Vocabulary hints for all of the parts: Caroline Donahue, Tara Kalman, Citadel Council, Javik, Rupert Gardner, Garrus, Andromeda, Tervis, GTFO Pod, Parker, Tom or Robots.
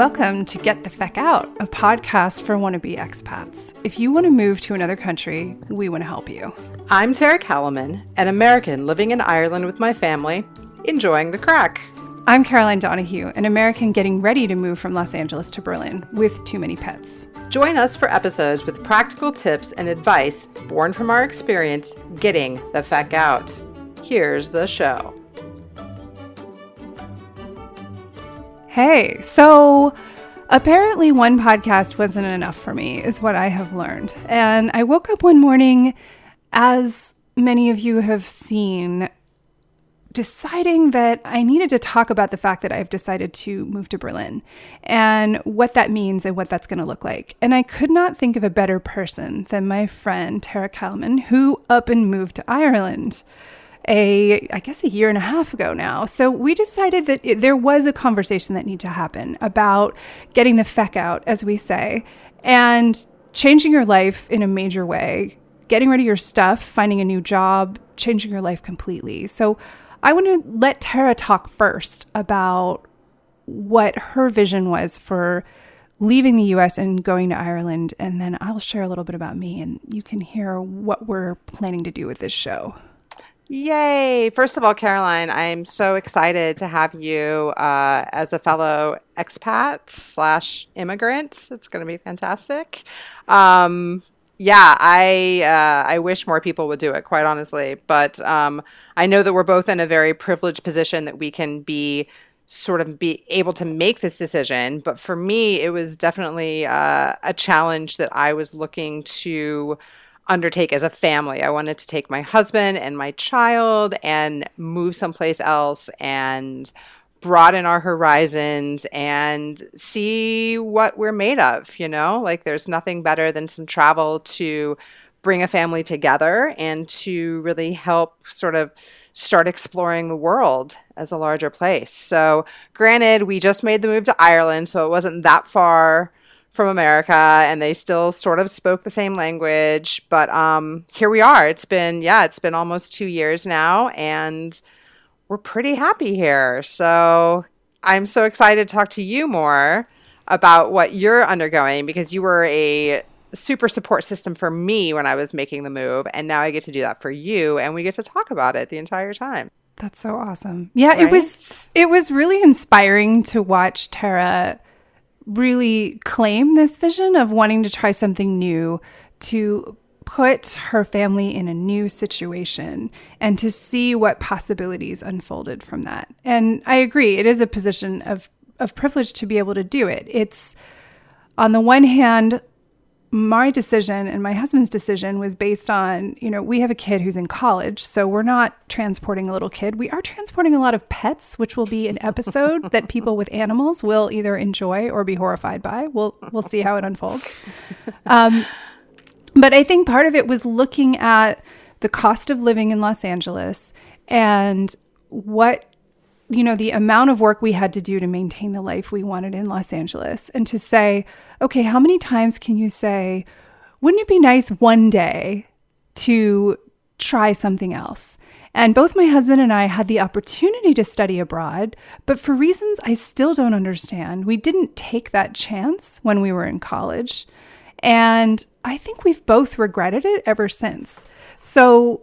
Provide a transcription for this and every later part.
Welcome to Get the Feck Out, a podcast for wannabe expats. If you want to move to another country, we want to help you. I'm Tara Kalman, an American living in Ireland with my family, enjoying the crack. I'm Caroline Donahue, an American getting ready to move from Los Angeles to Berlin with too many pets. Join us for episodes with practical tips and advice born from our experience getting the feck out. Here's the show. Hey, so apparently one podcast wasn't enough for me is what I have learned. And I woke up one morning, as many of you have seen, deciding that I needed to talk about the fact that I've decided to move to Berlin and what that means and what that's going to look like. And I could not think of a better person than my friend Tara Kalman, who up and moved to Ireland I guess a year and a half ago now. So we decided that there was a conversation that needed to happen about getting the feck out, as we say, and changing your life in a major way, getting rid of your stuff, finding a new job, changing your life completely. So I want to let Tara talk first about what her vision was for leaving the US and going to Ireland, and then I'll share a little bit about me, and you can hear what we're planning to do with this show. Yay. First of all, Caroline, I'm so excited to have you as a fellow expat/immigrant. It's going to be fantastic. I wish more people would do it, quite honestly. But I know that we're both in a very privileged position that we can be able to make this decision. But for me, it was definitely a challenge that I was looking to undertake as a family. I wanted to take my husband and my child and move someplace else and broaden our horizons and see what we're made of, you know? Like, there's nothing better than some travel to bring a family together and to really help sort of start exploring the world as a larger place. So granted, we just made the move to Ireland, so it wasn't that far from America, and they still sort of spoke the same language. But here we are. It's been almost 2 years now, and we're pretty happy here. So I'm so excited to talk to you more about what you're undergoing, because you were a super support system for me when I was making the move, and now I get to do that for you, and we get to talk about it the entire time. That's so awesome. Yeah, right? It was really inspiring to watch Tara really claim this vision of wanting to try something new, to put her family in a new situation and to see what possibilities unfolded from that. And I agree, it is a position of privilege to be able to do it. It's, on the one hand, my decision and my husband's decision was based on, you know, we have a kid who's in college, so we're not transporting a little kid. We are transporting a lot of pets, which will be an episode that people with animals will either enjoy or be horrified by. We'll see how it unfolds. But I think part of it was looking at the cost of living in Los Angeles and what, you know, the amount of work we had to do to maintain the life we wanted in Los Angeles, and to say, okay, how many times can you say, wouldn't it be nice one day to try something else? And both my husband and I had the opportunity to study abroad, but for reasons I still don't understand, we didn't take that chance when we were in college. And I think we've both regretted it ever since. So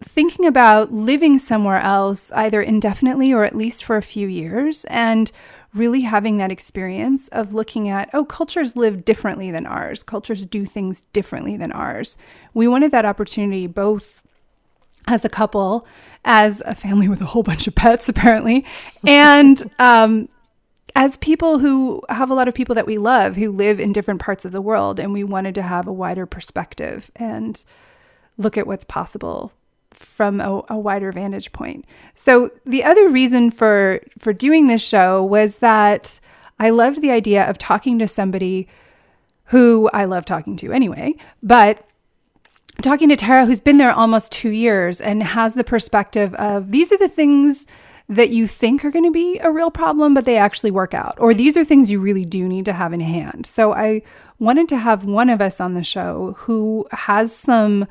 thinking about living somewhere else, either indefinitely or at least for a few years, and really having that experience of looking at, oh, cultures live differently than ours. Cultures do things differently than ours. We wanted that opportunity both as a couple, as a family with a whole bunch of pets, apparently, and as people who have a lot of people that we love who live in different parts of the world, and we wanted to have a wider perspective and look at what's possible from a wider vantage point. So the other reason for doing this show was that I loved the idea of talking to somebody who I love talking to anyway, but talking to Tara, who's been there almost 2 years and has the perspective of, these are the things that you think are going to be a real problem, but they actually work out, or these are things you really do need to have in hand. So I wanted to have one of us on the show who has some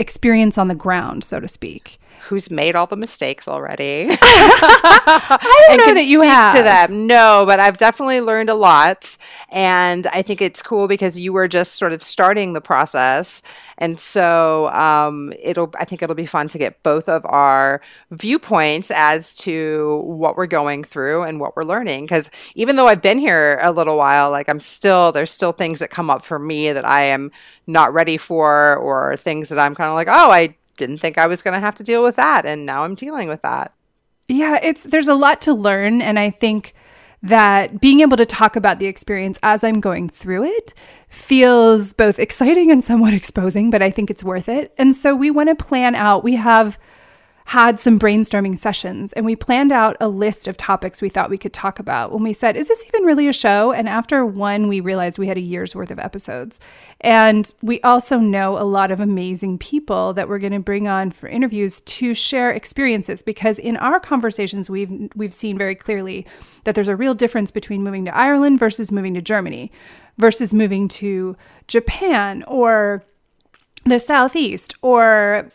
experience on the ground, so to speak. Who's made all the mistakes already. I don't know that you have. To them. No, but I've definitely learned a lot. And I think it's cool because you were just sort of starting the process. And so I think it'll be fun to get both of our viewpoints as to what we're going through and what we're learning. Because even though I've been here a little while, like there's still things that come up for me that I am not ready for, or things that I'm kind of like, oh, I didn't think I was going to have to deal with that. And now I'm dealing with that. Yeah, there's a lot to learn. And I think that being able to talk about the experience as I'm going through it feels both exciting and somewhat exposing, but I think it's worth it. And so we want to plan out. We have had some brainstorming sessions and we planned out a list of topics we thought we could talk about when we said, is this even really a show? And after one, we realized we had a year's worth of episodes. And we also know a lot of amazing people that we're going to bring on for interviews to share experiences, because in our conversations, we've seen very clearly that there's a real difference between moving to Ireland versus moving to Germany versus moving to Japan or the Southeast or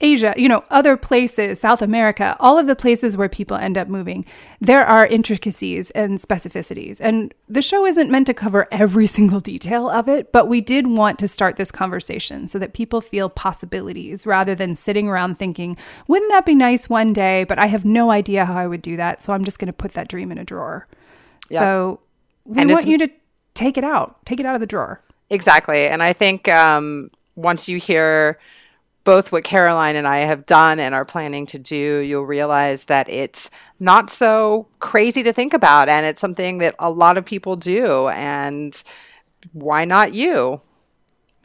Asia, other places, South America, all of the places where people end up moving, there are intricacies and specificities. And the show isn't meant to cover every single detail of it, but we did want to start this conversation so that people feel possibilities rather than sitting around thinking, wouldn't that be nice one day, but I have no idea how I would do that, so I'm just going to put that dream in a drawer. Yeah. So we want you to take it out of the drawer. Exactly. And I think once you hear both what Caroline and I have done and are planning to do, you'll realize that it's not so crazy to think about. And it's something that a lot of people do. And why not you?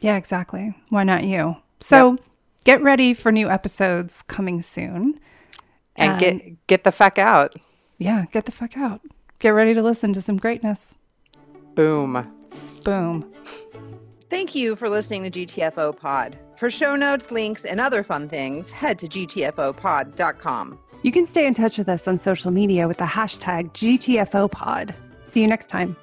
Yeah, exactly. Why not you? So Get ready for new episodes coming soon. And get the fuck out. Yeah, get the fuck out. Get ready to listen to some greatness. Boom. Boom. Thank you for listening to GTFO Pod. For show notes, links, and other fun things, head to gtfopod.com. You can stay in touch with us on social media with the hashtag GTFOPod. See you next time.